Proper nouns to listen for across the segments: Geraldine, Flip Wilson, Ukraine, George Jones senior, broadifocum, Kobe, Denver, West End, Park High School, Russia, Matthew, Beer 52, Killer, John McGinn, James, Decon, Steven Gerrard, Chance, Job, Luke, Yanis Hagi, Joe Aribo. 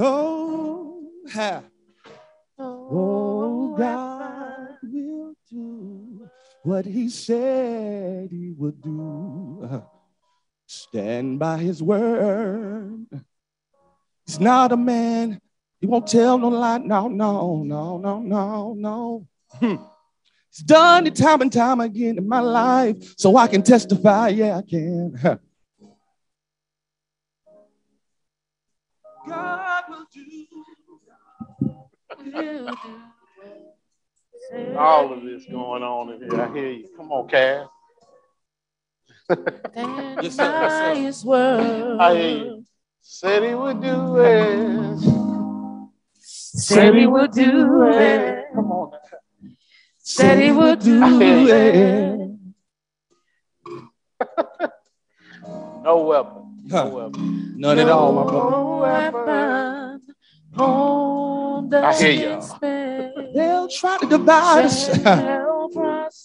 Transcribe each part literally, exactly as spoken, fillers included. Oh, how, oh, God will do what he said he would do. Stand by his word. He's not a man. He won't tell no lie. No, no, no, no, no, no. Hmm. He's done it time and time again in my life, so I can testify. Yeah, I can. God will do. All of this going on in here. I hear you. Come on, Cass. Yes, sir. Yes, sir. I hear you. Said he would do it. Said he would do it. Come on. Said he would do it. No weapon. No weapon. None at all, my brother. No weapon. On the I hear y'all. They'll try to divide us.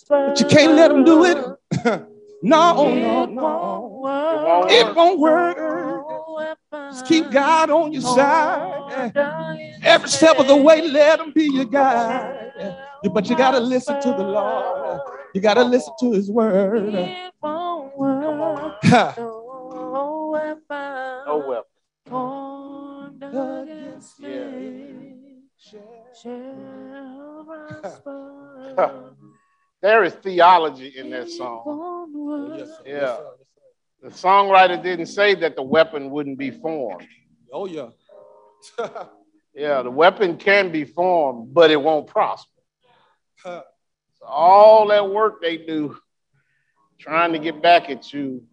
But you can't let them do it. No, no, no. It won't work. Just keep God on your side. Every step of the way, let him be your guide. But you got to listen to the Lord. You got to listen to his word. It won't work. Ha. No weapon. No weapon. Formed against me shall prosper. There is theology in that song. Yes, yeah. Yes, sir. Yes, sir. The songwriter didn't say that the weapon wouldn't be formed. Oh, yeah. Yeah, the weapon can be formed, but it won't prosper. So all that work they do trying to get back at you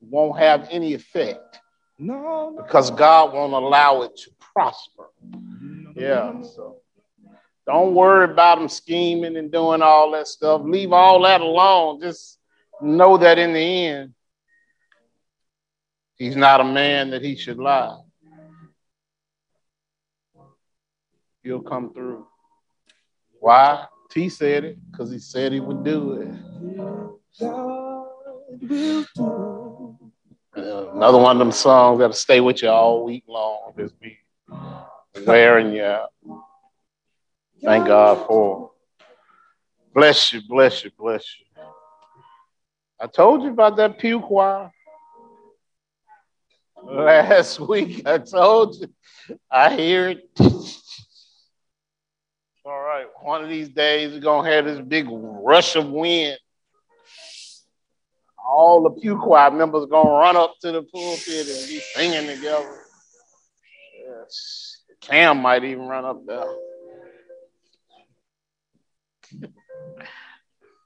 won't have any effect. No, no. Because God won't allow it to prosper. Yeah, so don't worry about them scheming and doing all that stuff. Leave all that alone. Just know that in the end, he's not a man that he should lie. He'll come through. Why? He said it because he said he would do it. Another one of them songs that'll stay with you all week long. Just be wearing you out. Thank God for it. Bless you, bless you, bless you. I told you about that pew choir last week. I told you. I hear it. All right, one of these days we're going to have this big rush of wind. All the pew choir members are going to run up to the pulpit and be singing together. Yes. Cam might even run up there.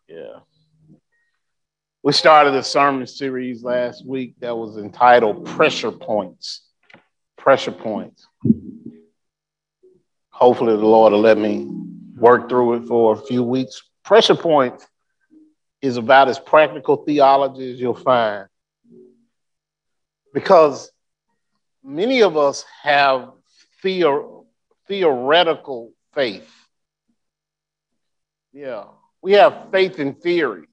Yeah. We started a sermon series last week that was entitled Pressure Points. Pressure Points. Hopefully the Lord will let me work through it for a few weeks. Pressure Points is about as practical theology as you'll find. Because many of us have theo- theoretical faith. Yeah, we have faith in theory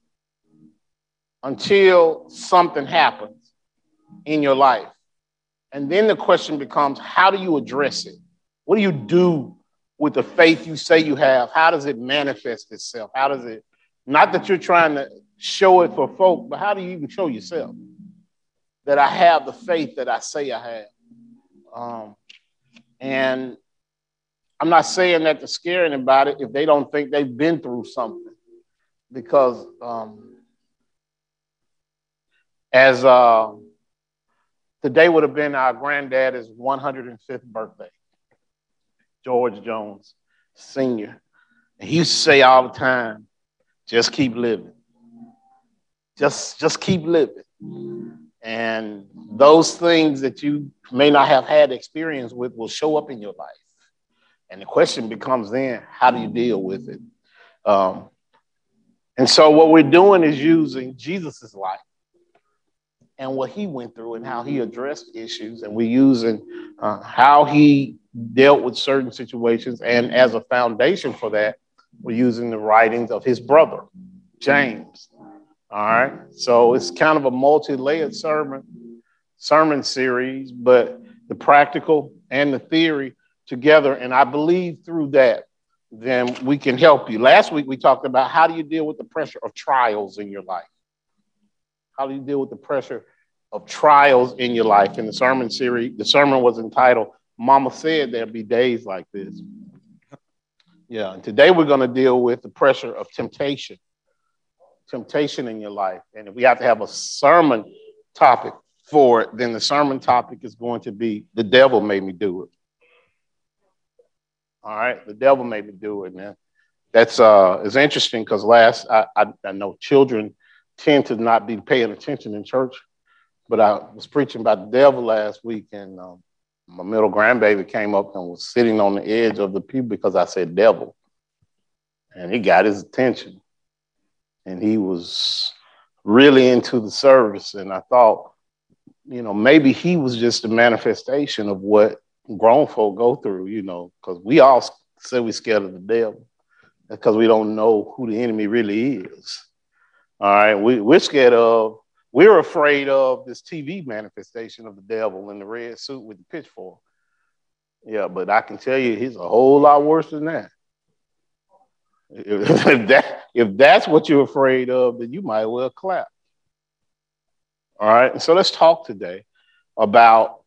until something happens in your life. And then the question becomes, how do you address it? What do you do with the faith you say you have? How does it manifest itself? How does it, not that you're trying to show it for folk, but how do you even show yourself that I have the faith that I say I have? Um, and I'm not saying that to scare anybody if they don't think they've been through something, because um, as uh, today would have been our granddad's one hundred fifth birthday. George Jones senior. And he used to say all the time, just keep living. Just, just keep living. And those things that you may not have had experience with will show up in your life. And the question becomes then, how do you deal with it? Um, and so what we're doing is using Jesus's life and what he went through and how he addressed issues. And we're using uh, how he dealt with certain situations. And as a foundation for that, we're using the writings of his brother, James. All right. So it's kind of a multi-layered sermon, sermon series, but the practical and the theory together. And I believe through that, then we can help you. Last week, we talked about how do you deal with the pressure of trials in your life? How do you deal with the pressure of trials in your life? In the sermon series, the sermon was entitled, Mama Said There'd Be Days Like This. Yeah, and today we're going to deal with the pressure of temptation, temptation in your life. And if we have to have a sermon topic for it, then the sermon topic is going to be The Devil Made Me Do It. All right, The Devil Made Me Do It, man. That's uh, it's interesting because last, I, I, I know children tend to not be paying attention in church, but I was preaching about the devil last week, and um, my middle grandbaby came up and was sitting on the edge of the pew because I said devil. And he got his attention. And he was really into the service. And I thought, you know, maybe he was just a manifestation of what grown folk go through, you know, because we all say we're scared of the devil because we don't know who the enemy really is. All right. We, we're scared of, we're afraid of this T V manifestation of the devil in the red suit with the pitchfork. Yeah, but I can tell you he's a whole lot worse than that. If, if, that, if that's what you're afraid of, then you might well clap. All right. So let's talk today about,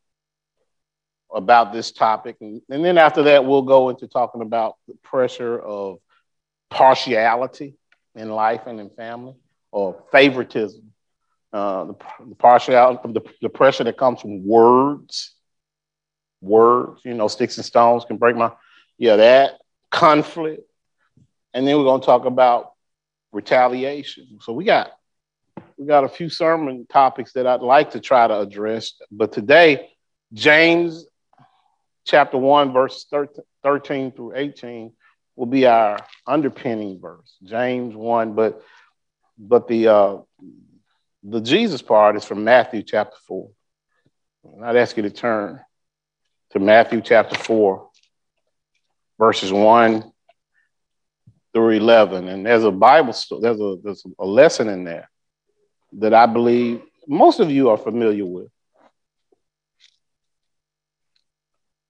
about this topic. And, and then after that, we'll go into talking about the pressure of partiality in life and in family, or favoritism. Uh, the, the partiality, the, the pressure that comes from words, words, you know, sticks and stones can break my, yeah, that conflict. And then we're going to talk about retaliation. So we got, we got a few sermon topics that I'd like to try to address, but today, James chapter one, verse thirteen through eighteen will be our underpinning verse, James one, but, but the, uh, The Jesus part is from Matthew chapter four. And I'd ask you to turn to Matthew chapter four, verses one through eleven. And there's a Bible story, there's a, there's a lesson in there that I believe most of you are familiar with.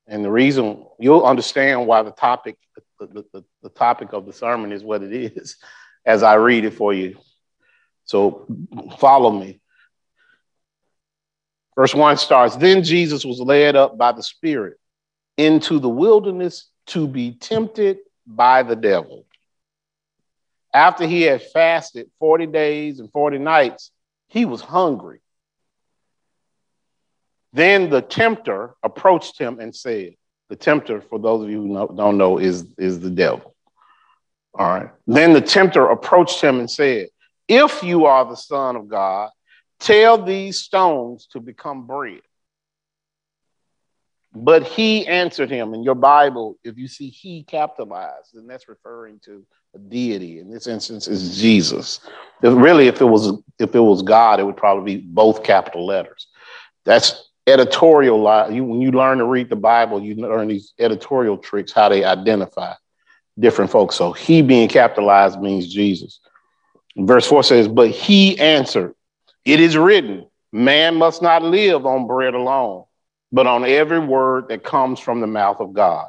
And the reason you'll understand why the topic, the, the, the topic of the sermon is what it is as I read it for you. So follow me. Verse one starts, then Jesus was led up by the Spirit into the wilderness to be tempted by the devil. After he had fasted forty days and forty nights, he was hungry. Then the tempter approached him and said, the tempter, for those of you who don't know, is, is the devil. All right. Then the tempter approached him and said, if you are the Son of God, tell these stones to become bread. But he answered him. In your Bible, if you see he capitalized, then that's referring to a deity. In this instance, it's Jesus. If really, if it was if it was God, it would probably be both capital letters. That's editorial. You, when you learn to read the Bible, you learn these editorial tricks, how they identify different folks. So he being capitalized means Jesus. Verse four says, but he answered, it is written, man must not live on bread alone, but on every word that comes from the mouth of God.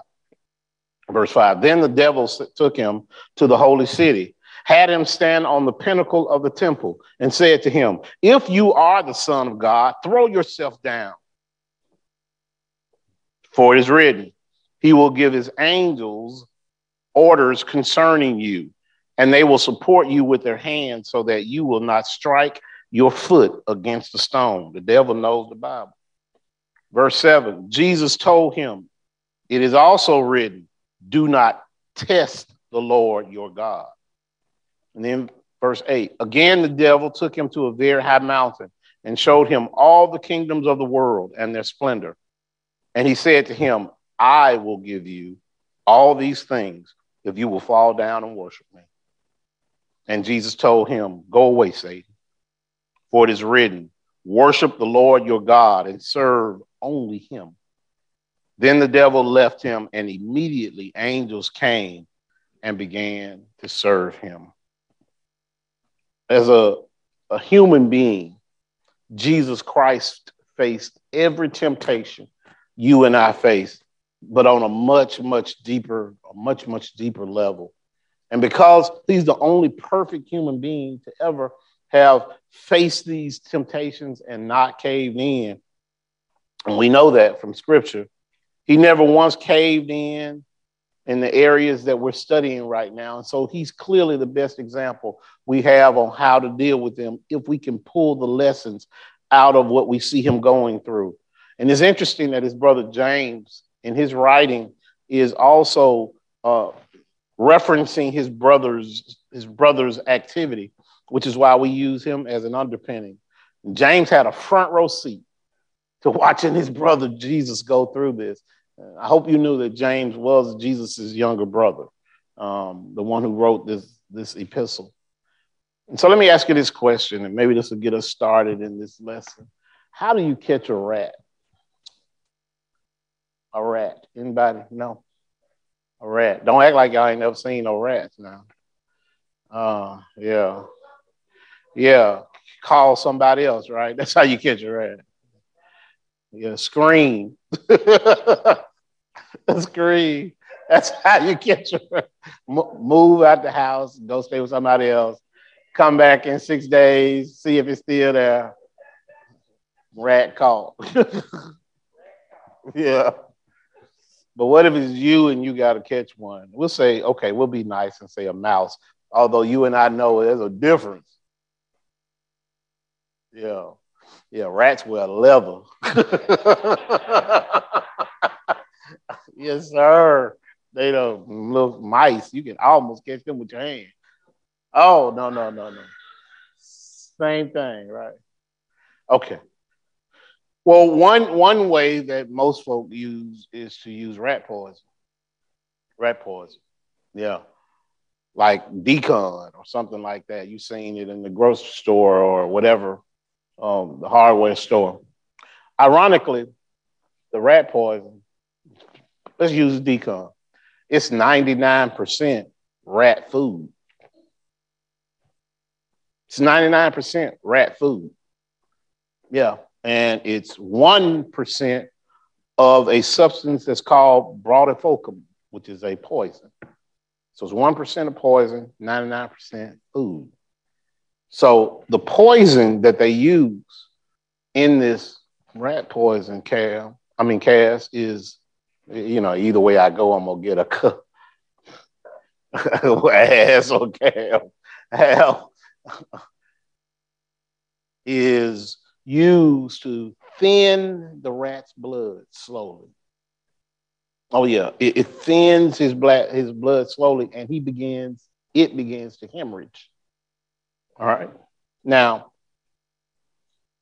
Verse five, then the devil took him to the holy city, had him stand on the pinnacle of the temple and said to him, if you are the Son of God, throw yourself down. For it is written, he will give his angels orders concerning you, and they will support you with their hands so that you will not strike your foot against the stone. The devil knows the Bible. Verse seven, Jesus told him, it is also written, do not test the Lord your God. And then verse eight, again, the devil took him to a very high mountain and showed him all the kingdoms of the world and their splendor. And he said to him, I will give you all these things if you will fall down and worship me. And Jesus told him, go away, Satan, for it is written, worship the Lord your God and serve only him. Then the devil left him, and immediately angels came and began to serve him. As a, a human being, Jesus Christ faced every temptation you and I face, but on a much, much deeper, a much, much deeper level. And because he's the only perfect human being to ever have faced these temptations and not caved in, and we know that from Scripture, he never once caved in in the areas that we're studying right now. And so he's clearly the best example we have on how to deal with them if we can pull the lessons out of what we see him going through. And it's interesting that his brother James, in his writing, is also uh, referencing his brother's, his brother's activity, which is why we use him as an underpinning. James had a front row seat to watching his brother Jesus go through this. I hope you knew that James was Jesus's younger brother, um, the one who wrote this, this epistle. And so let me ask you this question, and maybe this will get us started in this lesson. How do you catch a rat? A rat. Anybody? No. A rat. Don't act like y'all ain't never seen no rats now. Uh, yeah. Yeah. Call somebody else, right? That's how you catch a rat. Yeah, scream. Scream. That's how you catch a rat. M- move out the house, go stay with somebody else, come back in six days, see if it's still there. Rat caught. Yeah. But what if it's you and you got to catch one? We'll say, okay, we'll be nice and say a mouse, although you and I know there's a difference. Yeah. Yeah, rats wear leather. Yes, sir. They don't look mice. You can almost catch them with your hand. Oh, no, no, no, no. Same thing, right? Okay. Well, one one way that most folk use is to use rat poison. Rat poison. Yeah. Like Decon or something like that. You've seen it in the grocery store or whatever. Um, the hardware store. Ironically, the rat poison, let's use Decon. It's ninety-nine percent rat food. It's ninety-nine percent rat food. Yeah. And it's one percent of a substance that's called broadifocum, which is a poison. So it's one percent of poison, ninety-nine percent food. So the poison that they use in this rat poison cam, I mean, cast is, you know, either way I go, I'm going to get a cup. Ass or cam. Hell is used to thin the rat's blood slowly. Oh, yeah. It, it thins his, black, his blood slowly, and he begins, it begins to hemorrhage. All right. Now,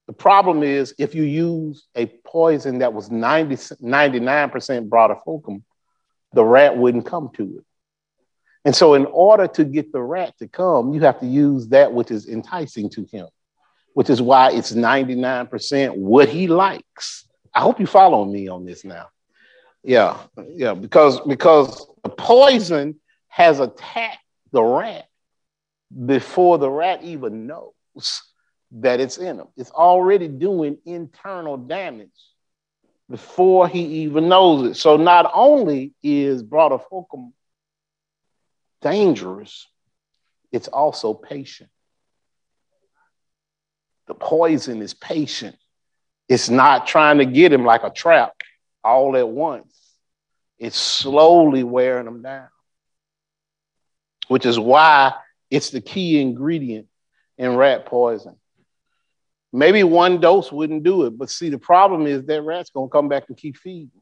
the problem is if you use a poison that was ninety, ninety-nine percent broadifocum, the rat wouldn't come to it. And so in order to get the rat to come, you have to use that which is enticing to him, which is why it's ninety-nine percent what he likes. I hope you follow me on this now. Yeah, yeah, because, because the poison has attacked the rat before the rat even knows that it's in him. It's already doing internal damage before he even knows it. So not only is broadifocum dangerous, it's also patient. The poison is patient. It's not trying to get him like a trap all at once. It's slowly wearing him down, which is why it's the key ingredient in rat poison. Maybe one dose wouldn't do it, but see, the problem is that rat's going to come back and keep feeding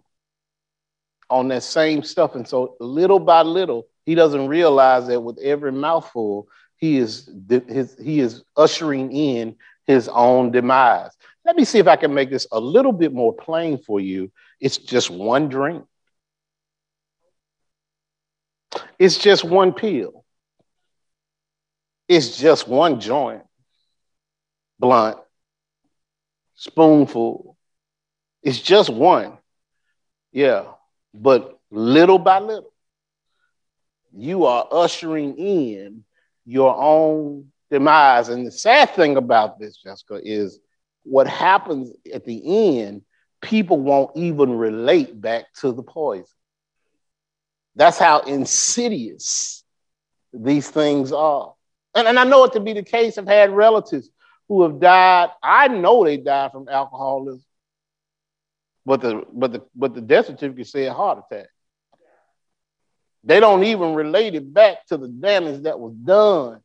on that same stuff. And so little by little, he doesn't realize that with every mouthful, he is his, he is ushering in his own demise. Let me see if I can make this a little bit more plain for you. It's just one drink. It's just one pill. It's just one joint, blunt, spoonful. It's just one. Yeah. But little by little, you are ushering in your own demise. And the sad thing about this, Jessica, is what happens at the end people won't even relate back to the poison. That's how insidious these things are. And, and I know it to be the case. I've had relatives who have died. I know they died from alcoholism. But the, but the, but the death certificate said heart attack. They don't even relate it back to the damage that was done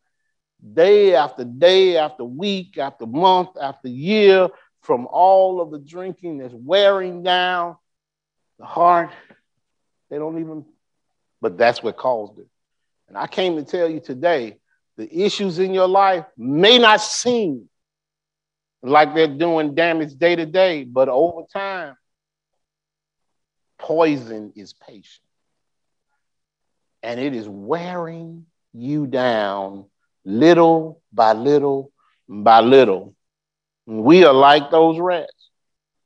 day after day, after week, after month, after year, from all of the drinking that's wearing down the heart. They don't even, but that's what caused it. And I came to tell you today, the issues in your life may not seem like they're doing damage day to day, but over time, poison is patient. And it is wearing you down little by little by little. We are like those rats,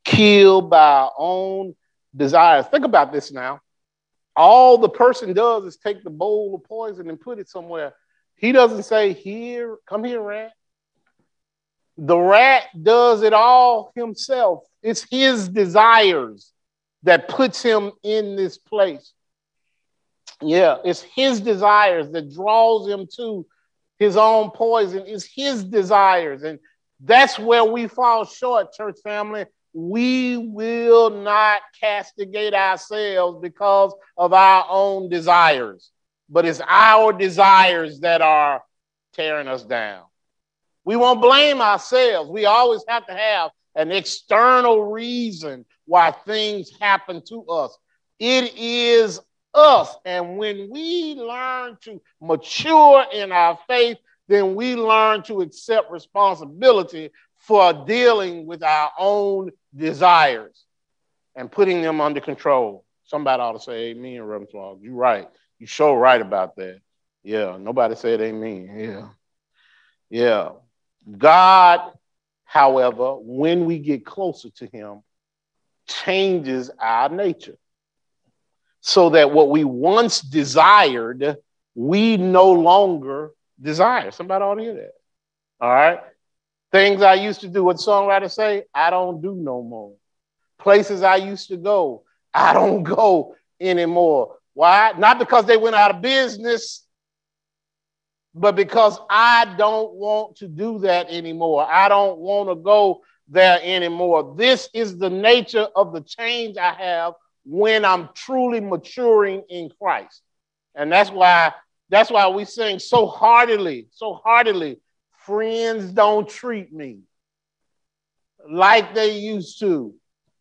killed by our own desires. Think about this now. All the person does is take the bowl of poison and put it somewhere. He doesn't say, here, come here, rat. The rat does it all himself. It's his desires that puts him in this place. Yeah, it's his desires that draws him to his own poison. It's his desires. And that's where we fall short, church family. We will not castigate ourselves because of our own desires, but it's our desires that are tearing us down. We won't blame ourselves. We always have to have an external reason why things happen to us. It is us. And when we learn to mature in our faith, then we learn to accept responsibility for dealing with our own desires and putting them under control. Somebody ought to say amen, Reverend Clark. You're right. You're sure right about that. Yeah, nobody said amen. Yeah. Yeah. God, however, when we get closer to him, changes our nature so that what we once desired, we no longer desire. Somebody ought to hear that. All right. Things I used to do, what songwriters say, I don't do no more. Places I used to go, I don't go anymore. Why? Not because they went out of business, but because I don't want to do that anymore. I don't want to go there anymore. This is the nature of the change I have when I'm truly maturing in Christ. And that's why, that's why we sing so heartily, so heartily, friends don't treat me like they used to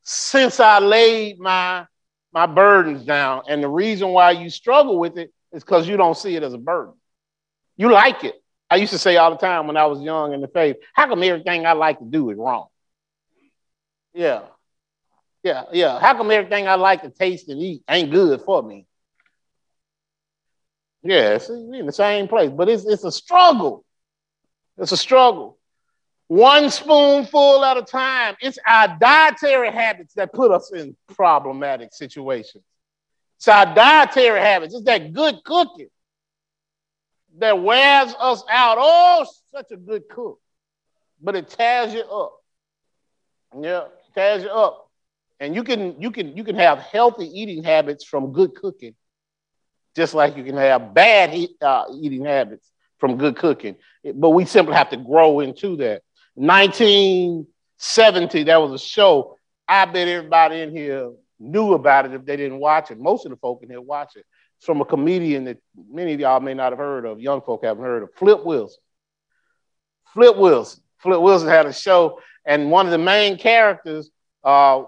since I laid my, my burdens down. And the reason why you struggle with it is because you don't see it as a burden. You like it. I used to say all the time when I was young in the faith, how come everything I like to do is wrong? Yeah. Yeah, yeah. How come everything I like to taste and eat ain't good for me? Yeah, see, we're in the same place. But it's it's a struggle. It's a struggle. One spoonful at a time. It's our dietary habits that put us in problematic situations. It's our dietary habits. It's that good cooking that wears us out. Oh, such a good cook. But it tears you up. Yeah, it tears you up. And you can, you can, you can have healthy eating habits from good cooking, just like you can have bad eat, uh, eating habits from good cooking. But we simply have to grow into that. nineteen seventy, that was a show. I bet everybody in here knew about it if they didn't watch it. Most of the folk in here watch it. It's from a comedian that many of y'all may not have heard of. Young folk haven't heard of. Flip Wilson. Flip Wilson. Flip Wilson had a show, and one of the main characters uh,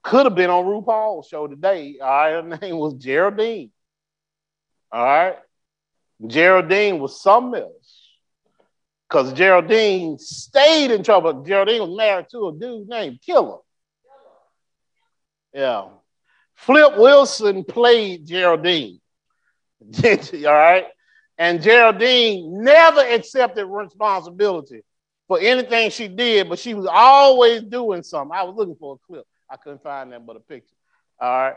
could have been on RuPaul's show today. All right, her name was Geraldine. All right. Geraldine was something else, because Geraldine stayed in trouble. Geraldine was married to a dude named Killer. Yeah. Flip Wilson played Geraldine. All right. And Geraldine never accepted responsibility for anything she did, but she was always doing something. I was looking for a clip. I couldn't find that but a picture. All right.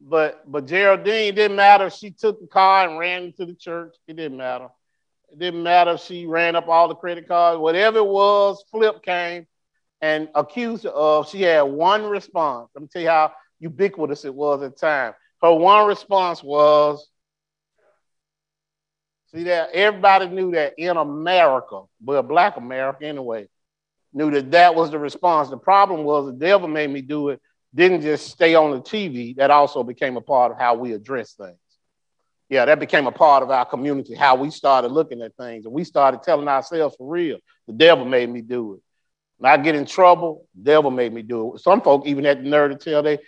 But but Geraldine, it didn't matter if she took the car and ran into the church. It didn't matter. It didn't matter if she ran up all the credit cards. Whatever it was, Flip came. and accused her of, she had one response. Let me tell you how ubiquitous it was at the time. Her one response was, see that, everybody knew that in America, well, Black America anyway, knew that that was the response. The problem was the devil made me do it, didn't just stay on the T V. That also became a part of how we address things. Yeah, that became a part of our community, how we started looking at things. And we started telling ourselves for real, the devil made me do it. When I get in trouble, the devil made me do it. Some folk even had the nerve to tell they,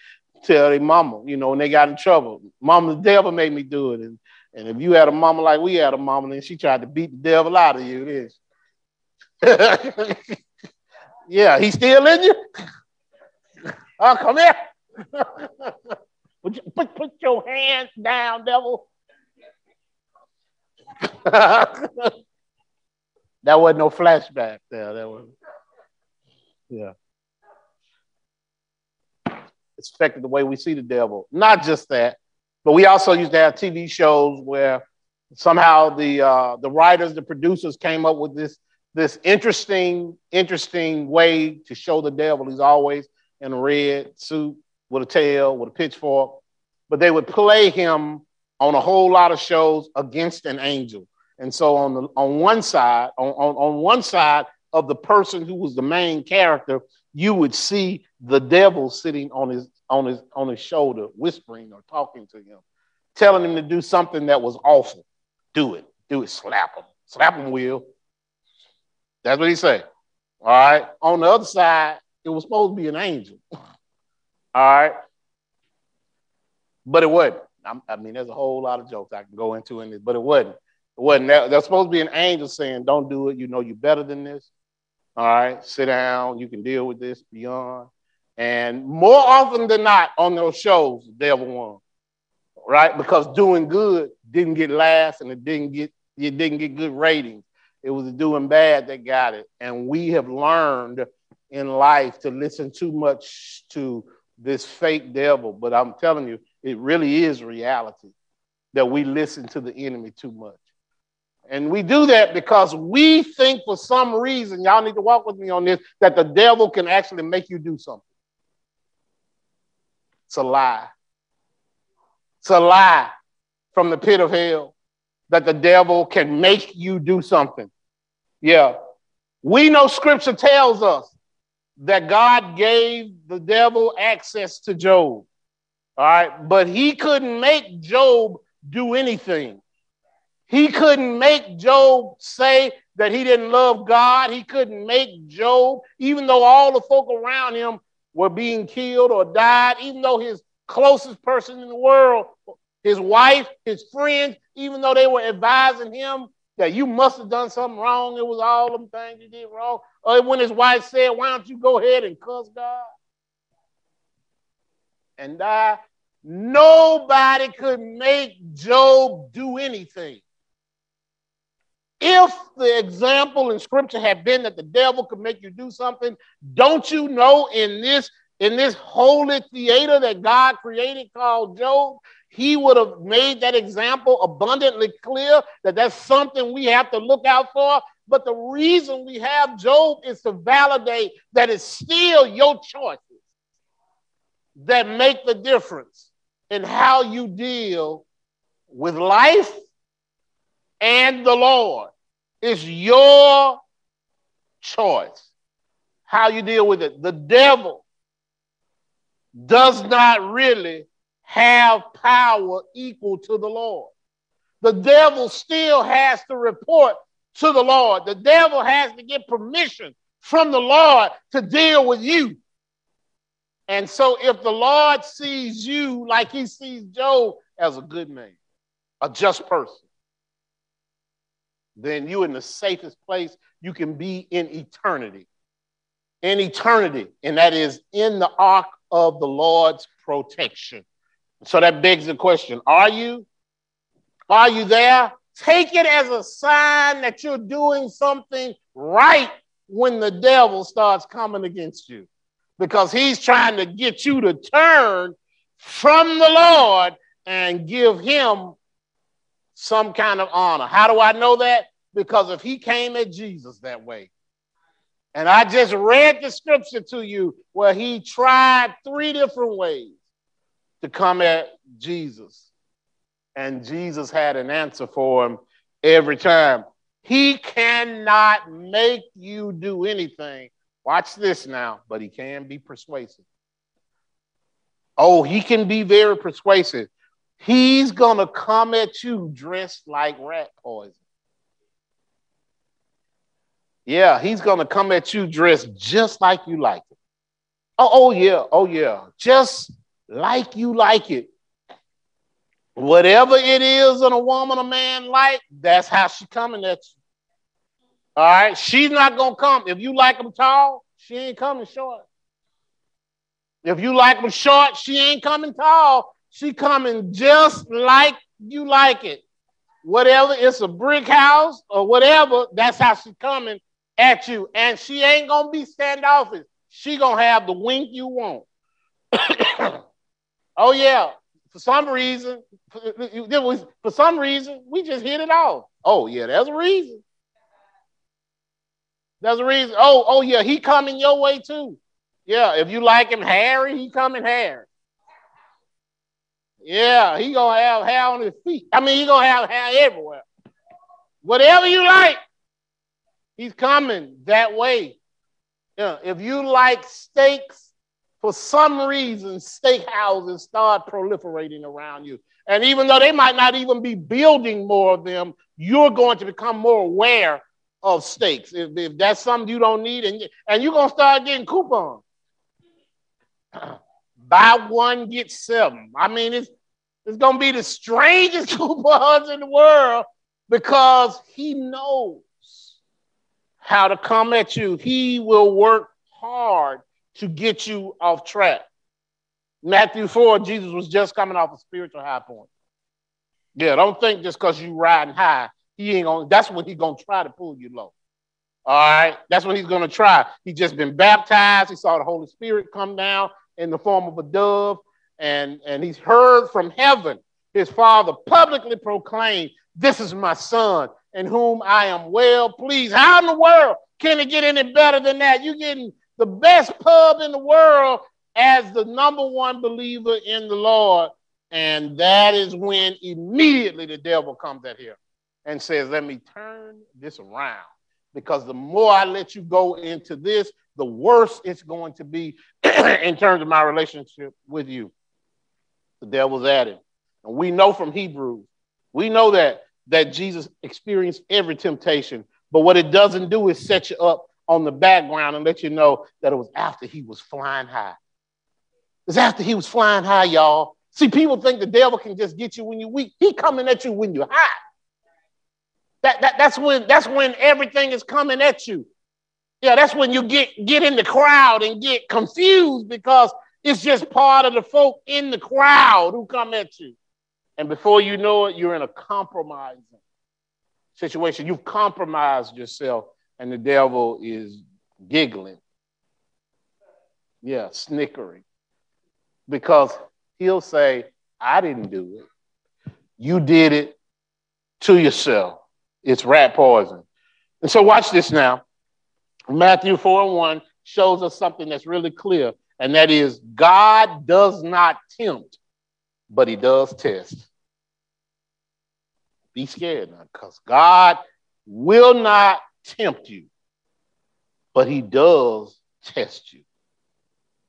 tell their mama, you know, when they got in trouble, mama, the devil made me do it. And, and if you had a mama like we had a mama, then she tried to beat the devil out of you, didn't she? Yeah, he's still in you? Oh, come here. put, you, put, put your hands down, devil. That wasn't no flashback there. That was, yeah. It's affected the way we see the devil. Not just that, but we also used to have T V shows where somehow the uh, the writers, the producers came up with this this interesting, interesting way to show the devil. He's always in a red suit with a tail, with a pitchfork, but they would play him on a whole lot of shows against an angel. And so on the on one side, on, on, on one side of the person who was the main character, you would see the devil sitting on his on his on his shoulder, whispering or talking to him, telling him to do something that was awful. Do it, do it, slap him, slap him, Will. That's what he said. All right. On the other side, it was supposed to be an angel. All right. But it wasn't. I mean, there's a whole lot of jokes I can go into in this, but it wasn't. It wasn't. There's supposed to be an angel saying, don't do it. You know, you're better than this. All right, sit down. You can deal with this beyond. And more often than not on those shows, the devil won, right? Because doing good didn't get laughs and it didn't get, it didn't get good ratings. It was doing bad that got it. And we have learned in life to listen too much to this fake devil. But I'm telling you, it really is reality that we listen to the enemy too much. And we do that because we think for some reason, y'all need to walk with me on this, that the devil can actually make you do something. It's a lie. It's a lie from the pit of hell that the devil can make you do something. Yeah. We know scripture tells us that God gave the devil access to Job. All right, but he couldn't make Job do anything. He couldn't make Job say that he didn't love God. He couldn't make Job, even though all the folk around him were being killed or died, even though his closest person in the world, his wife, his friends, even though they were advising him that you must have done something wrong, it was all them things you did wrong. Or when his wife said, why don't you go ahead and cuss God and die? Nobody could make Job do anything. If the example in scripture had been that the devil could make you do something, don't you know in this, in this holy theater that God created called Job, he would have made that example abundantly clear that that's something we have to look out for. But the reason we have Job is to validate that it's still your choice that make the difference in how you deal with life and the Lord. It's your choice how you deal with it. The devil does not really have power equal to the Lord. The devil still has to report to the Lord. The devil has to get permission from the Lord to deal with you. And so if the Lord sees you like he sees Job as a good man, a just person, then you're in the safest place you can be in eternity. In eternity, and that is in the ark of the Lord's protection. So that begs the question, are you? Are you there? Take it as a sign that you're doing something right when the devil starts coming against you, because he's trying to get you to turn from the Lord and give him some kind of honor. How do I know that? Because if he came at Jesus that way, And I just read the scripture to you where he tried three different ways to come at Jesus. And Jesus had an answer for him every time. He cannot make you do anything. Watch this now, but he can be persuasive. Oh, he can be very persuasive. He's going to come at you dressed like rat poison. Yeah, he's going to come at you dressed just like you like it. Oh, oh, yeah, oh, yeah, just like you like it. Whatever it is that a woman, a man like, that's how she's coming at you. All right, she's not going to come. If you like them tall, she ain't coming short. If you like them short, she ain't coming tall. She coming just like you like it. Whatever, it's a brick house or whatever, that's how she coming at you. And she ain't going to be standoffish. She going to have the wink you want. Oh, yeah. For some reason, for some reason, we just hit it off. Oh, yeah, there's a reason. There's a reason. Oh, oh, yeah, he coming your way, too. Yeah, if you like him hairy, he coming hairy. Yeah, he going to have hair on his feet. I mean, he going to have hair everywhere. Whatever you like, he's coming that way. Yeah, if you like steaks, for some reason, steak houses start proliferating around you. And even though they might not even be building more of them, you're going to become more aware of steaks. If, if that's something you don't need, and, and you're going to start getting coupons. Buy one, get seven. I mean, it's it's gonna be the strangest coupons in the world because he knows how to come at you. He will work hard to get you off track. Matthew four, Jesus was just coming off a spiritual high point. Yeah, don't think just because you riding high, he ain't gonna, that's when he's gonna try to pull you low. All right, that's what he's gonna try. He just been baptized, he saw the Holy Spirit come down in the form of a dove, and, and he's heard from heaven. His father publicly proclaimed, this is my son in whom I am well pleased. How in the world can it get any better than that? You're getting the best pub in the world as the number one believer in the Lord, and that is when immediately the devil comes at him and says, let me turn this around, because the more I let you go into this, the worse it's going to be in terms of my relationship with you. The devil's at it. And we know from Hebrews, we know that, that Jesus experienced every temptation, but what it doesn't do is set you up on the background and let you know that it was after he was flying high. It's after he was flying high, y'all. See, people think the devil can just get you when you're weak. He coming at you when you're high. That, that, that's when, that's when everything is coming at you. Yeah, that's when you get, get in the crowd and get confused because it's just part of the folk in the crowd who come at you. And before you know it, you're in a compromising situation. You've compromised yourself, and the devil is giggling. Yeah, snickering. Because he'll say, I didn't do it. You did it to yourself. It's rat poison. And so watch this now. Matthew four one shows us something that's really clear, and that is God does not tempt, but he does test. Be scared now, because God will not tempt you, but he does test you.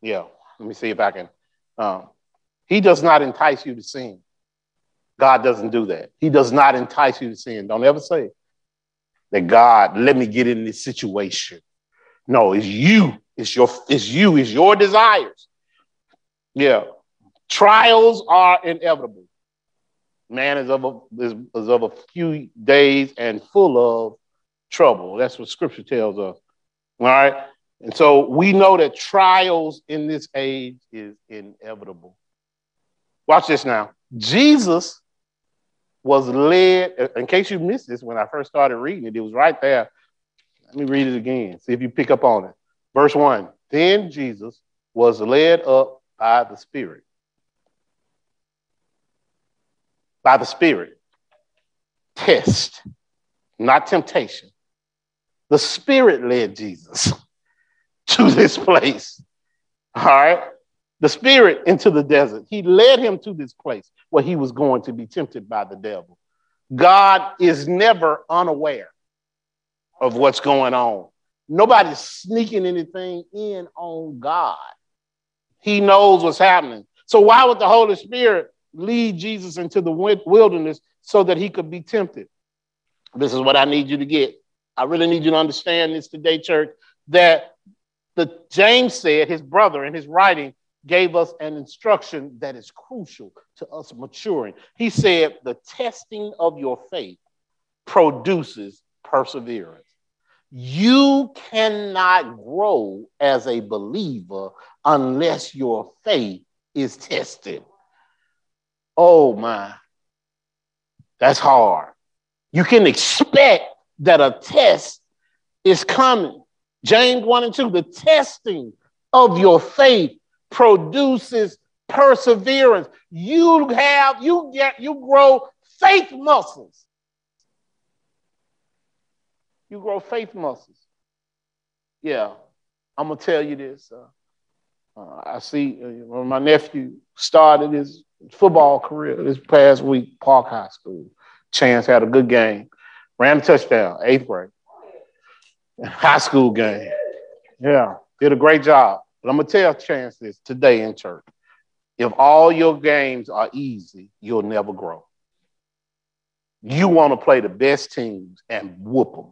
Yeah, let me see if I can. Um, he does not entice you to sin. God doesn't do that. He does not entice you to sin. Don't ever say that, God, let me get in this situation. No, it's you. It's your, it's you. It's your desires. Yeah. Trials are inevitable. Man is of a, is, is of a few days and full of trouble. That's what scripture tells us. All right. And so we know that trials in this age is inevitable. Watch this now. Jesus was led, in case you missed this, when I first started reading it, it was right there. Let me read it again. See if you pick up on it. Verse one, then Jesus was led up by the Spirit. By the Spirit. Test, not temptation. The Spirit led Jesus. to this place. All right. The spirit into the desert. He led him to this place where he was going to be tempted by the devil. God is never unaware of what's going on. Nobody's sneaking anything in on God. He knows what's happening. So why would the Holy Spirit lead Jesus into the wilderness so that he could be tempted? This is what I need you to get. I really need you to understand this today, church, that the James said, his brother in his writing, gave us an instruction that is crucial to us maturing. He said, the testing of your faith produces perseverance. You cannot grow as a believer unless your faith is tested. Oh my, that's hard. You can expect that a test is coming. James one and two, the testing of your faith produces perseverance. You have, you get, you grow faith muscles. You grow faith muscles. Yeah, I'm going to tell you this. Uh, uh, I see uh, my nephew started his football career this past week, Park High School. Chance had a good game. Ran a touchdown, eighth grade. High school game. Yeah, did a great job. But I'm going to tell Chance this today in church. If all your games are easy, you'll never grow. You want to play the best teams and whoop them.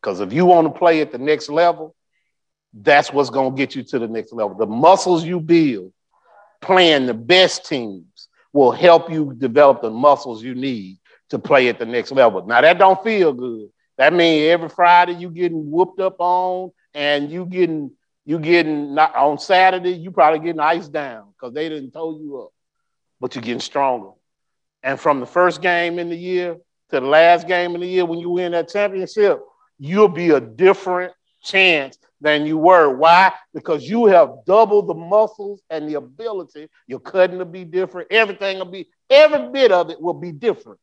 Because if you want to play at the next level, that's what's going to get you to the next level. The muscles you build playing the best teams will help you develop the muscles you need to play at the next level. Now, that don't feel good. That means every Friday you getting whooped up on, and you getting... You're getting, not on Saturday, you probably getting iced down because they didn't tow you up, but you're getting stronger. And from the first game in the year to the last game in the year, when you win that championship, you'll be a different Chance than you were. Why? Because you have doubled the muscles and the ability. Your cutting will be different. Everything will be, every bit of it will be different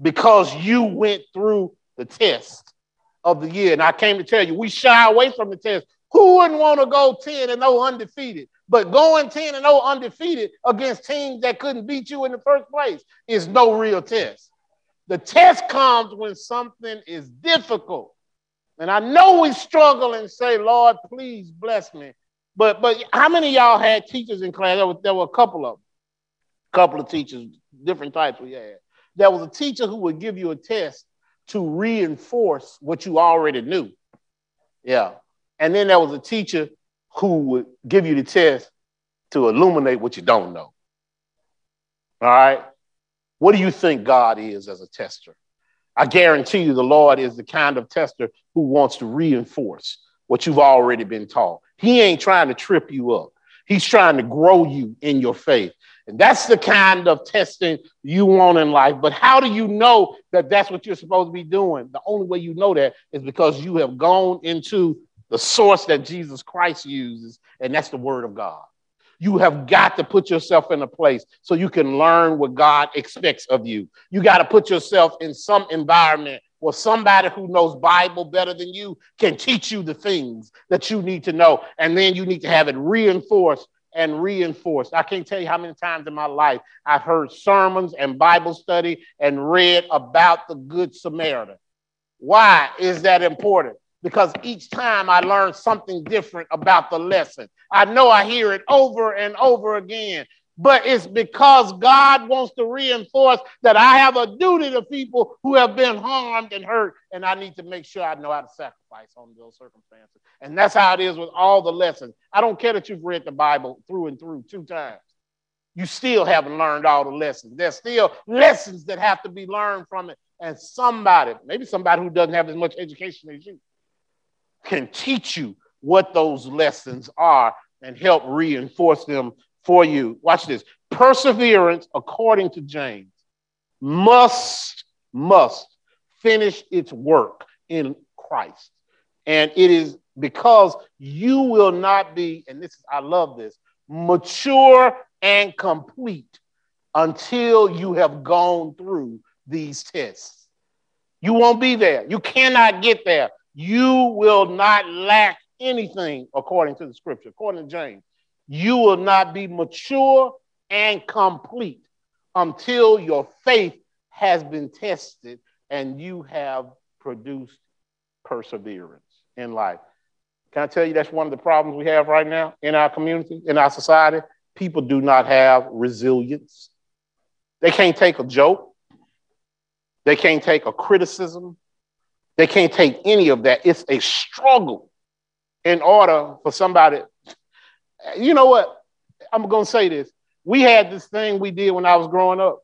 because you went through the test of the year. And I came to tell you, we shy away from the test. Who wouldn't want to go ten and oh undefeated? But going ten and oh undefeated against teams that couldn't beat you in the first place is no real test. The test comes when something is difficult. And I know we struggle and say, Lord, please bless me. But but how many of y'all had teachers in class? There were, there were a couple of them, a couple of teachers, different types we had. There was a teacher who would give you a test to reinforce what you already knew. Yeah. And then there was a teacher who would give you the test to illuminate what you don't know. All right? What do you think God is as a tester? I guarantee you the Lord is the kind of tester who wants to reinforce what you've already been taught. He ain't trying to trip you up. He's trying to grow you in your faith. And that's the kind of testing you want in life. But how do you know that that's what you're supposed to be doing? The only way you know that is because you have gone into the source that Jesus Christ uses, and that's the word of God. You have got to put yourself in a place so you can learn what God expects of you. You got to put yourself in some environment where somebody who knows Bible better than you can teach you the things that you need to know, and then you need to have it reinforced and reinforced. I can't tell you how many times in my life I've heard sermons and Bible study and read about the Good Samaritan. Why is that important? Because each time I learn something different about the lesson. I know I hear it over and over again, but it's because God wants to reinforce that I have a duty to people who have been harmed and hurt, and I need to make sure I know how to sacrifice under those circumstances. And that's how it is with all the lessons. I don't care that you've read the Bible through and through two times. You still haven't learned all the lessons. There's still lessons that have to be learned from it. And somebody, maybe somebody who doesn't have as much education as you, can teach you what those lessons are and help reinforce them for you. Watch this. Perseverance, according to James, must, must finish its work in Christ. And it is because you will not be, and this is, I love this, mature and complete until you have gone through these tests. You won't be there. You cannot get there. You will not lack anything according to the scripture, according to James. You will not be mature and complete until your faith has been tested and you have produced perseverance in life. Can I tell you that's one of the problems we have right now in our community, in our society? People do not have resilience. They can't take a joke. They can't take a criticism. They can't take any of that. It's a struggle in order for somebody. You know what? I'm going to say this. We had this thing we did when I was growing up.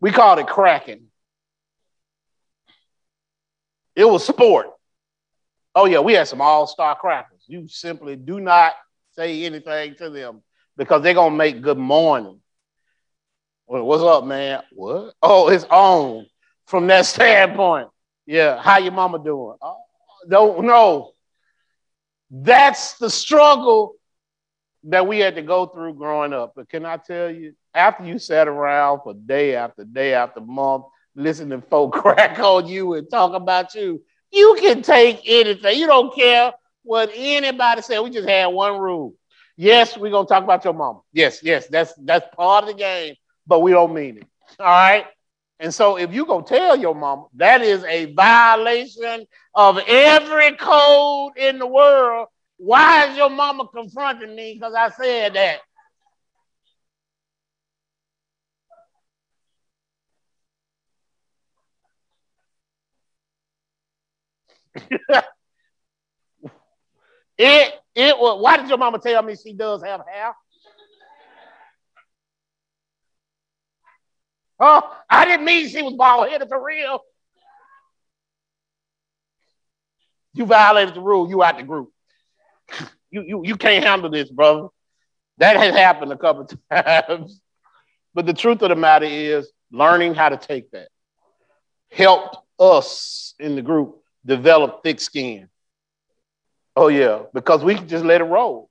We called it cracking. It was sport. Oh, yeah, we had some all-star crackers. You simply do not say anything to them because they're going to make good morning. Well, what's up, man? What? Oh, it's on from that standpoint. Yeah, how your mama doing? Oh, don't know. That's the struggle that we had to go through growing up. But can I tell you, after you sat around for day after day after month, listening to folk crack on you and talk about you, you can take anything. You don't care what anybody said. We just had one rule. Yes, we're going to talk about your mama. Yes, yes, that's that's part of the game, but we don't mean it. All right? And so if you go tell your mama, that is a violation of every code in the world. Why is your mama confronting me because I said that? it it was, why did your mama tell me she does have hair? Oh, I didn't mean she was bald-headed for real. You violated the rule. You out the group. You you you can't handle this, brother. That has happened a couple times. But the truth of the matter is, learning how to take that helped us in the group develop thick skin. Oh, yeah, because we can just let it roll.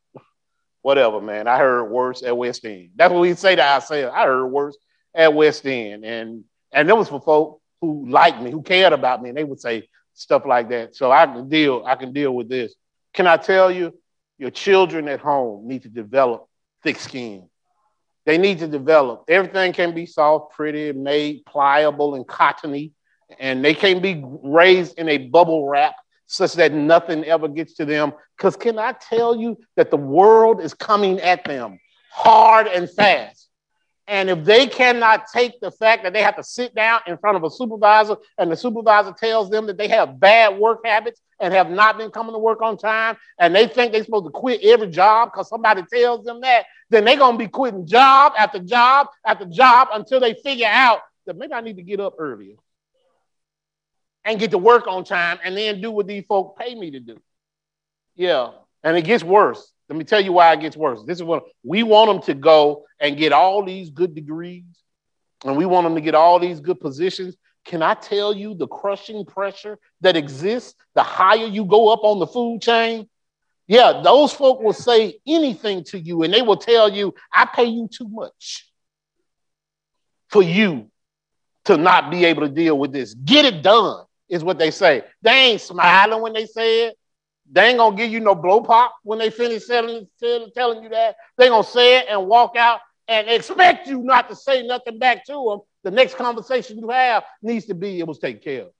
Whatever, man. I heard worse at West End. That's what we say to ourselves. I heard worse at West End. And and it was for folk who liked me, who cared about me, and they would say stuff like that. So I can deal, I can deal with this. Can I tell you, your children at home need to develop thick skin. They need to develop. Everything can be soft, pretty, made, pliable, and cottony. And they can't be raised in a bubble wrap such that nothing ever gets to them. Because can I tell you that the world is coming at them hard and fast. And if they cannot take the fact that they have to sit down in front of a supervisor and the supervisor tells them that they have bad work habits and have not been coming to work on time, and they think they're supposed to quit every job because somebody tells them that, then they're going to be quitting job after job after job until they figure out that maybe I need to get up earlier and get to work on time, and then do what these folk pay me to do. Yeah, and it gets worse. Let me tell you why it gets worse. This is what we want them to go and get all these good degrees, and we want them to get all these good positions. Can I tell you the crushing pressure that exists the higher you go up on the food chain? Yeah, those folk will say anything to you, and they will tell you, I pay you too much for you to not be able to deal with this. Get it done is what they say. They ain't smiling when they say it. They ain't going to give you no blow pop when they finish telling, telling you that. They're going to say it and walk out and expect you not to say nothing back to them. The next conversation you have needs to be, it was taken care of.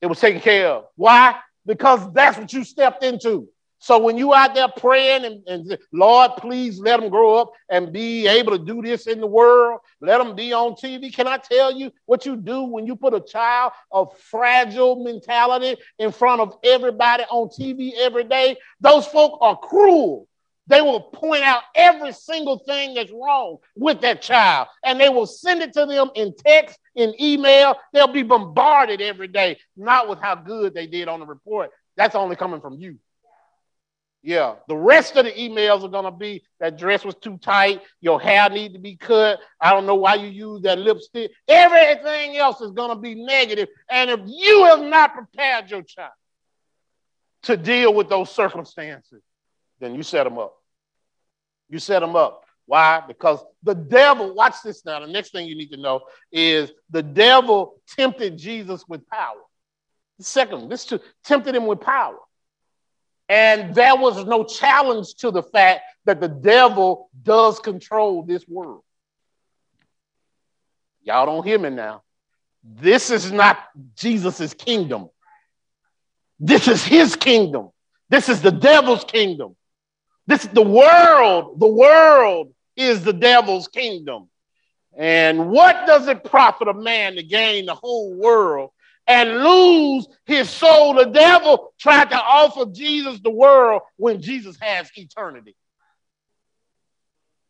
It was taken care of. Why? Because that's what you stepped into. So when you out there praying and, and Lord, please let them grow up and be able to do this in the world. Let them be on T V. Can I tell you what you do when you put a child of fragile mentality in front of everybody on T V every day? Those folk are cruel. They will point out every single thing that's wrong with that child, and they will send it to them in text, in email. They'll be bombarded every day, not with how good they did on the report. That's only coming from you. Yeah, the rest of the emails are going to be that dress was too tight. Your hair needs to be cut. I don't know why you use that lipstick. Everything else is going to be negative. And if you have not prepared your child to deal with those circumstances, then you set them up. You set them up. Why? Because the devil, watch this now. The next thing you need to know is the devil tempted Jesus with power. Second, this too, tempted him with power. And there was no challenge to the fact that the devil does control this world. Y'all don't hear me now. This is not Jesus's kingdom. This is his kingdom. This is the devil's kingdom. This is the world. The world is the devil's kingdom. And what does it profit a man to gain the whole world and lose his soul? The devil tried to offer Jesus the world when Jesus has eternity.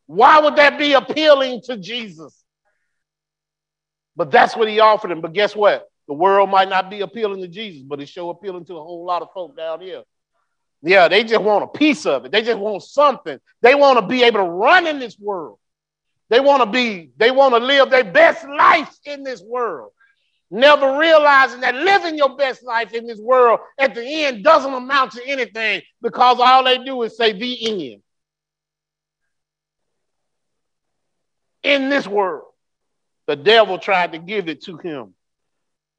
Why would that be appealing to Jesus? But that's what he offered him. But guess what? The world might not be appealing to Jesus, but it's sure appealing to a whole lot of folk down here. Yeah, they just want a piece of it. They just want something. They want to be able to run in this world. They want to be, they want to live their best life in this world. Never realizing that living your best life in this world at the end doesn't amount to anything, because all they do is say the end. In this world, the devil tried to give it to him.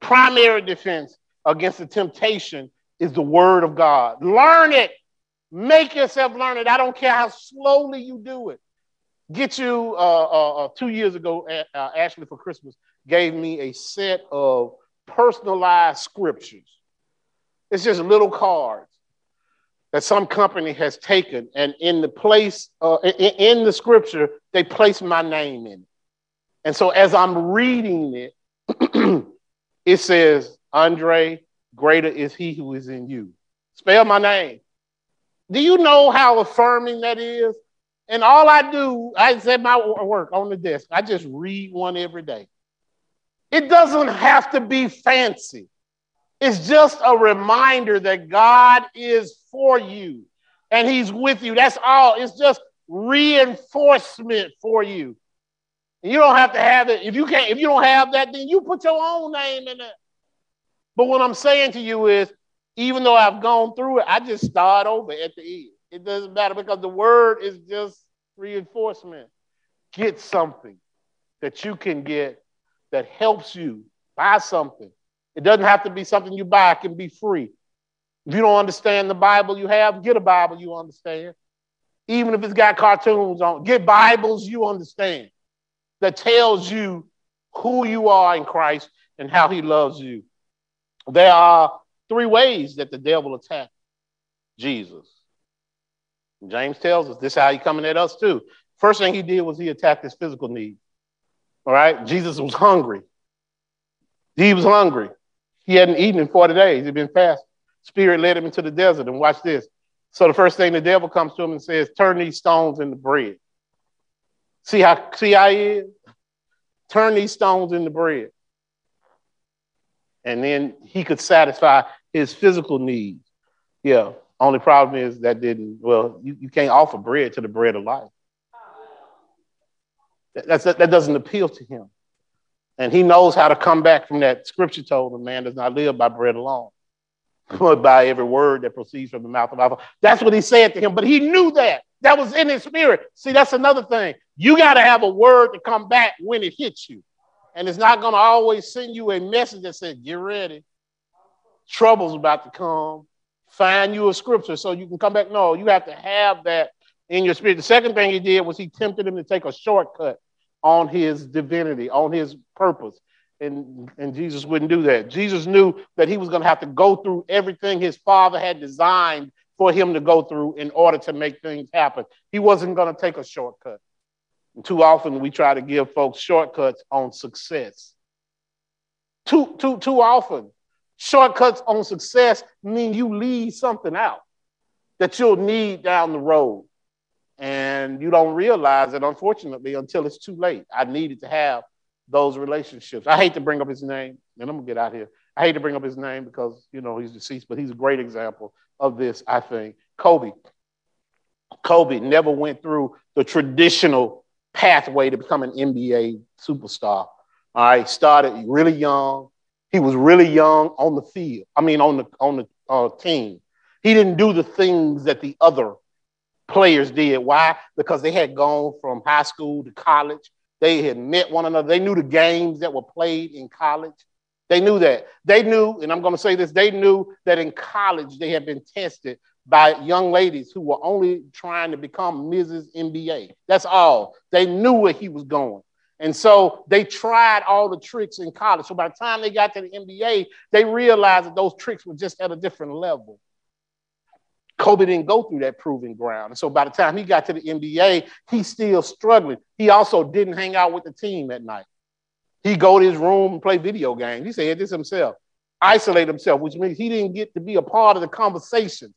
Primary defense against the temptation is the word of God. Learn it. Make yourself learn it. I don't care how slowly you do it. Get you, uh, uh, two years ago, uh, Ashley for Christmas gave me a set of personalized scriptures. It's just little cards that some company has taken, and in the place, uh, in, in the scripture, they place my name in it. And so as I'm reading it, it says, Andre, greater is he who is in you. Spell my name. Do you know how affirming that is? And all I do, I set my work on the desk. I just read one every day. It doesn't have to be fancy. It's just a reminder that God is for you and he's with you. That's all. It's just reinforcement for you. And you don't have to have it. If you can't, if you don't have that, then you put your own name in it. But what I'm saying to you is, even though I've gone through it, I just start over at the end. It doesn't matter, because the word is just reinforcement. Get something that you can get that helps you. Buy something. It doesn't have to be something you buy. It can be free. If you don't understand the Bible you have, get a Bible you understand. Even if it's got cartoons on, get Bibles you understand that tells you who you are in Christ and how he loves you. There are three ways that the devil attacked Jesus. James tells us this is how he's coming at us too. First thing he did was he attacked his physical need. All right. Jesus was hungry. He was hungry. He hadn't eaten in forty days. He'd been fasting. Spirit led him into the desert. And watch this. So the first thing the devil comes to him and says, turn these stones into bread. See how, see how he is? Turn these stones into bread. And then he could satisfy his physical needs. Yeah. Only problem is that didn't, well, you, you can't offer bread to the bread of life. That's, that, that doesn't appeal to him. And he knows how to come back from that. Scripture told him, man does not live by bread alone, but by every word that proceeds from the mouth of God. That's what he said to him, but he knew that. That was in his spirit. See, that's another thing. You got to have a word to come back when it hits you. And it's not going to always send you a message that says, get ready. Trouble's about to come. Find you a scripture so you can come back. No, you have to have that in your spirit. The second thing he did was he tempted him to take a shortcut on his divinity, on his purpose. And, and Jesus wouldn't do that. Jesus knew that he was going to have to go through everything his Father had designed for him to go through in order to make things happen. He wasn't going to take a shortcut. And too often we try to give folks shortcuts on success. Too, too, too often. Shortcuts on success mean you leave something out that you'll need down the road. And you don't realize it, unfortunately, until it's too late. I needed to have those relationships. I hate to bring up his name, and I'm going to get out of here. I hate to bring up his name because, you know, he's deceased, but he's a great example of this, I think. Kobe. Kobe never went through the traditional pathway to become an N B A superstar. All right, started really young. He was really young on the field. I mean, on the on the uh, team. He didn't do the things that the other players did. Why? Because they had gone from high school to college. They had met one another. They knew the games that were played in college. They knew that. They knew, and I'm going to say this, they knew that in college they had been tested by young ladies who were only trying to become Missus N B A. That's all. They knew where he was going. And so they tried all the tricks in college. So by the time they got to the N B A, they realized that those tricks were just at a different level. Kobe didn't go through that proving ground. And so by the time he got to the N B A, he's still struggling. He also didn't hang out with the team at night. He'd go to his room and play video games. He said this himself, isolate himself, which means he didn't get to be a part of the conversation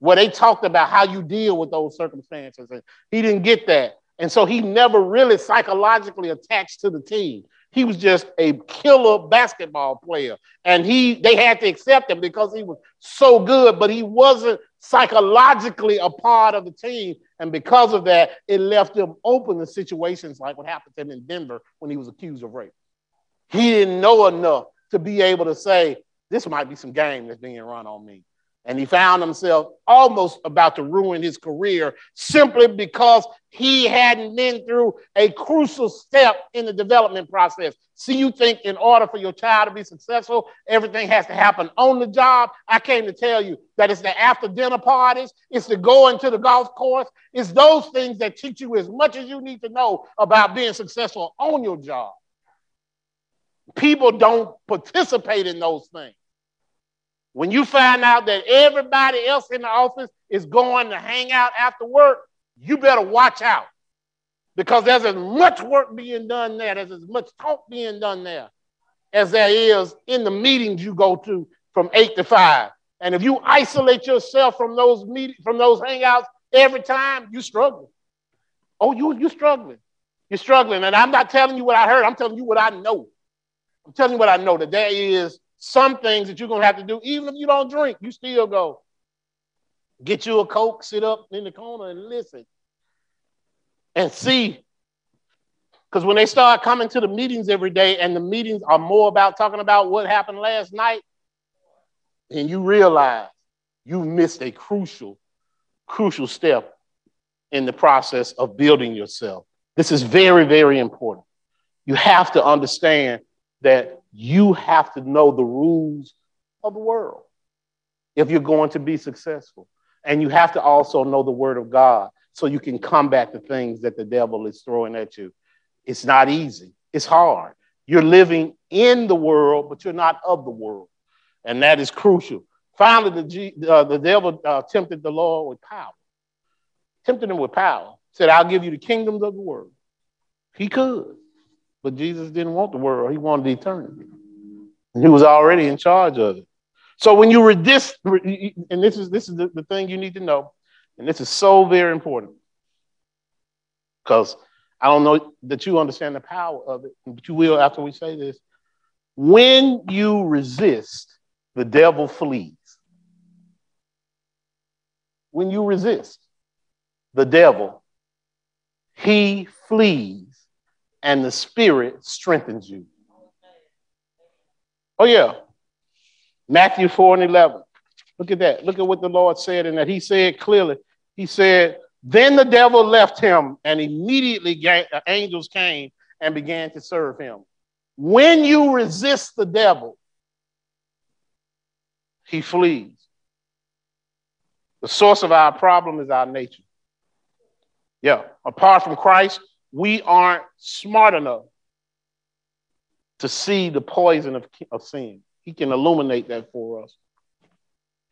where they talked about how you deal with those circumstances. And he didn't get that. And so he never really psychologically attached to the team. He was just a killer basketball player. And he they had to accept him because he was so good, but he wasn't psychologically a part of the team. And because of that, it left him open to situations like what happened to him in Denver when he was accused of rape. He didn't know enough to be able to say, this might be some game that's being run on me. And he found himself almost about to ruin his career simply because he hadn't been through a crucial step in the development process. See, you think in order for your child to be successful, everything has to happen on the job. I came to tell you that it's the after dinner parties, it's the going to the golf course, it's those things that teach you as much as you need to know about being successful on your job. People don't participate in those things. When you find out that everybody else in the office is going to hang out after work, you better watch out, because there's as much work being done there, there's as much talk being done there as there is in the meetings you go to from eight to five. And if you isolate yourself from those meetings, from those hangouts every time, you struggle. Oh, you, you're struggling. You're struggling. And I'm not telling you what I heard. I'm telling you what I know. I'm telling you what I know, that there is some things that you're going to have to do. Even if you don't drink, you still go get you a Coke, sit up in the corner and listen and see. Because when they start coming to the meetings every day and the meetings are more about talking about what happened last night, then you realize you've missed a crucial, crucial step in the process of building yourself. This is very, very important. You have to understand that you have to know the rules of the world if you're going to be successful. And you have to also know the word of God so you can combat the things that the devil is throwing at you. It's not easy. It's hard. You're living in the world, but you're not of the world. And that is crucial. Finally, the, G, uh, the devil uh, tempted the Lord with power. Tempted him with power. Said, I'll give you the kingdoms of the world. He could. But Jesus didn't want the world. He wanted eternity. And he was already in charge of it. So when you resist, and this is, this is the, the thing you need to know, and this is so very important, because I don't know that you understand the power of it, but you will after we say this. When you resist, the devil flees. When you resist the devil, he flees. And the Spirit strengthens you. Oh, yeah. Matthew four and eleven. Look at that. Look at what the Lord said, and that he said clearly. He said, then the devil left him, and immediately angels came and began to serve him. When you resist the devil, he flees. The source of our problem is our nature. Yeah. Apart from Christ, we aren't smart enough to see the poison of, of sin. He can illuminate that for us.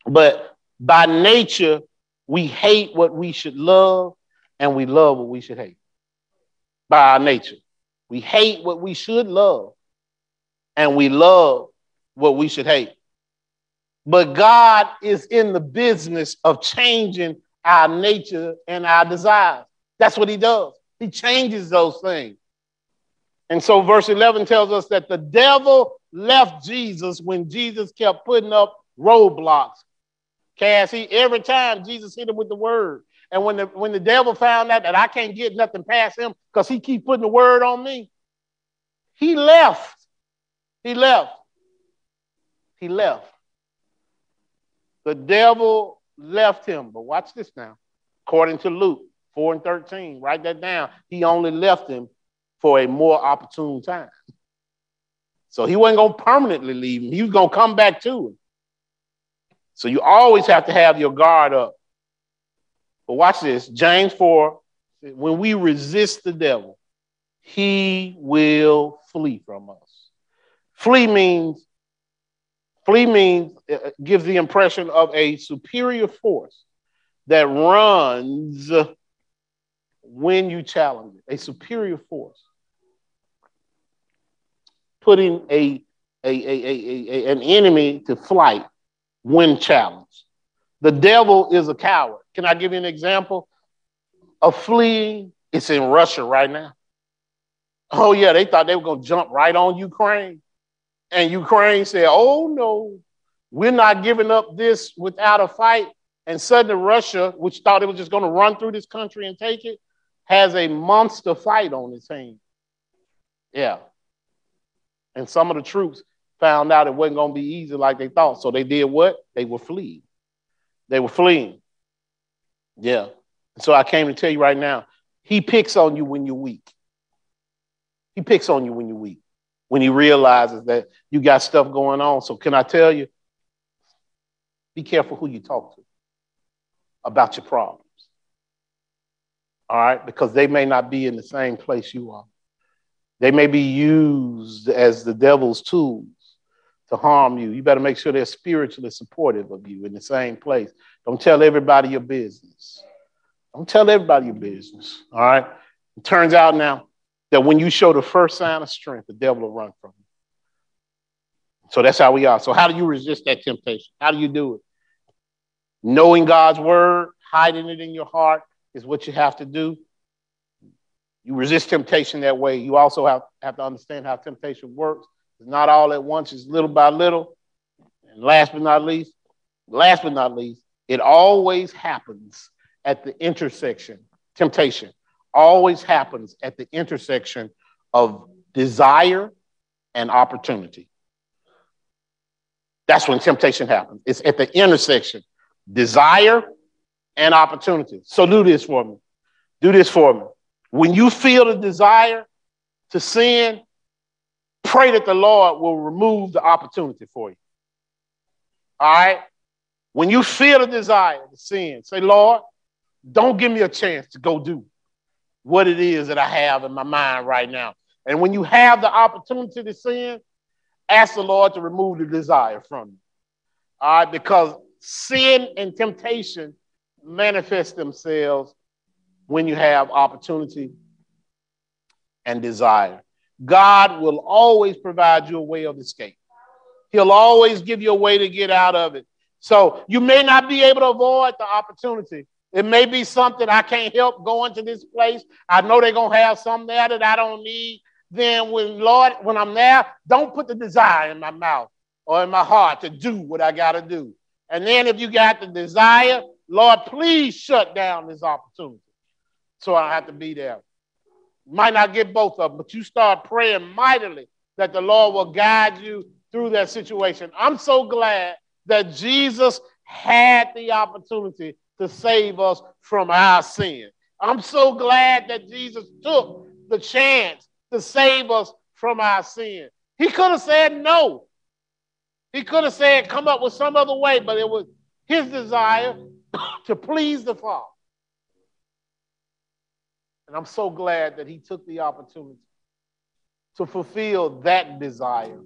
But by nature, we hate what we should love, and we love what we should hate. By our nature, we hate what we should love, and we love what we should hate. But God is in the business of changing our nature and our desires. That's what he does. He changes those things. And so verse eleven tells us that the devil left Jesus when Jesus kept putting up roadblocks. Cass, he, every time Jesus hit him with the word. And when the, when the devil found out that I can't get nothing past him because he keep putting the word on me, he left. He left. He left. The devil left him. But watch this now. According to Luke, four and thirteen, write that down. He only left him for a more opportune time. So he wasn't going to permanently leave him. He was going to come back to him. So you always have to have your guard up. But watch this, James four, when we resist the devil, he will flee from us. Flee means, flee means, uh, gives the impression of a superior force that runs when you challenge it, a superior force. Putting a, a, a, a, a an enemy to flight when challenged. The devil is a coward. Can I give you an example of fleeing? It's in Russia right now. Oh, yeah, they thought they were going to jump right on Ukraine. And Ukraine said, oh, no, we're not giving up this without a fight. And suddenly Russia, which thought it was just going to run through this country and take it, has a monster fight on its hands. Yeah. And some of the troops found out it wasn't going to be easy like they thought. So they did what? They were fleeing. They were fleeing. Yeah. So I came to tell you right now, he picks on you when you're weak. He picks on you when you're weak, when he realizes that you got stuff going on. So can I tell you, be careful who you talk to about your problems. All right? Because they may not be in the same place you are. They may be used as the devil's tools to harm you. You better make sure they're spiritually supportive of you in the same place. Don't tell everybody your business. Don't tell everybody your business. All right? It turns out now that when you show the first sign of strength, the devil will run from you. So that's how we are. So how do you resist that temptation? How do you do it? Knowing God's word, hiding it in your heart is what you have to do. You resist temptation that way. You also have, have to understand how temptation works. It's not all at once. It's little by little. And last but not least, last but not least, it always happens at the intersection. Temptation always happens at the intersection of desire and opportunity. That's when temptation happens. It's at the intersection, desire and opportunity. So do this for me. Do this for me. When you feel the desire to sin, pray that the Lord will remove the opportunity for you. All right? When you feel the desire to sin, say, Lord, don't give me a chance to go do what it is that I have in my mind right now. And when you have the opportunity to sin, ask the Lord to remove the desire from you. All right? Because sin and temptation manifest themselves when you have opportunity and desire. God will always provide you a way of escape. He'll always give you a way to get out of it. So you may not be able to avoid the opportunity. It may be something I can't help going to this place. I know they're going to have something there that I don't need. Then when, Lord, when I'm there, don't put the desire in my mouth or in my heart to do what I got to do. And then if you got the desire, Lord, please shut down this opportunity so I don't have to be there. Might not get both of them, but you start praying mightily that the Lord will guide you through that situation. I'm so glad that Jesus had the opportunity to save us from our sin. I'm so glad that Jesus took the chance to save us from our sin. He could have said no. He could have said, come up with some other way, but it was his desire to please the Father. And I'm so glad that he took the opportunity to fulfill that desire,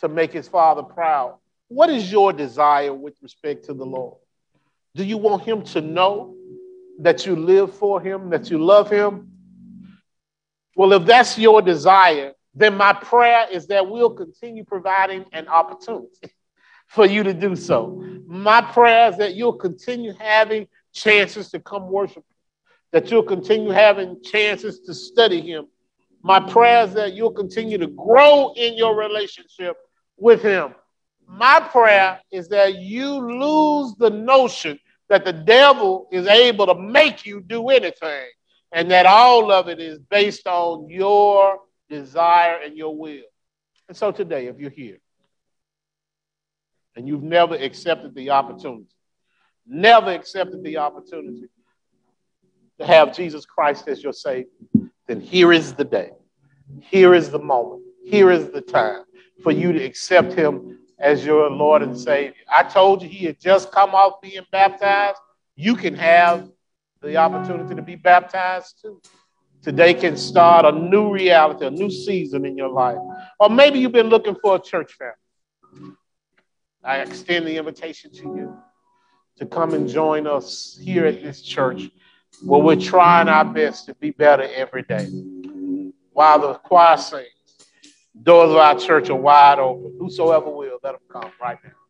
to make his Father proud. What is your desire with respect to the Lord? Do you want him to know that you live for him, that you love him? Well, if that's your desire, then my prayer is that we'll continue providing an opportunity for you to do so. My prayer is that you'll continue having chances to come worship, that you'll continue having chances to study him. My prayer is that you'll continue to grow in your relationship with him. My prayer is that you lose the notion that the devil is able to make you do anything, and that all of it is based on your desire and your will. And so today, if you're here and you've never accepted the opportunity, never accepted the opportunity to have Jesus Christ as your Savior, then here is the day. Here is the moment. Here is the time for you to accept him as your Lord and Savior. I told you he had just come off being baptized. You can have the opportunity to be baptized too. Today can start a new reality, a new season in your life. Or maybe you've been looking for a church family. I extend the invitation to you to come and join us here at this church where we're trying our best to be better every day. While the choir sings, doors of our church are wide open. Whosoever will, let them come right now.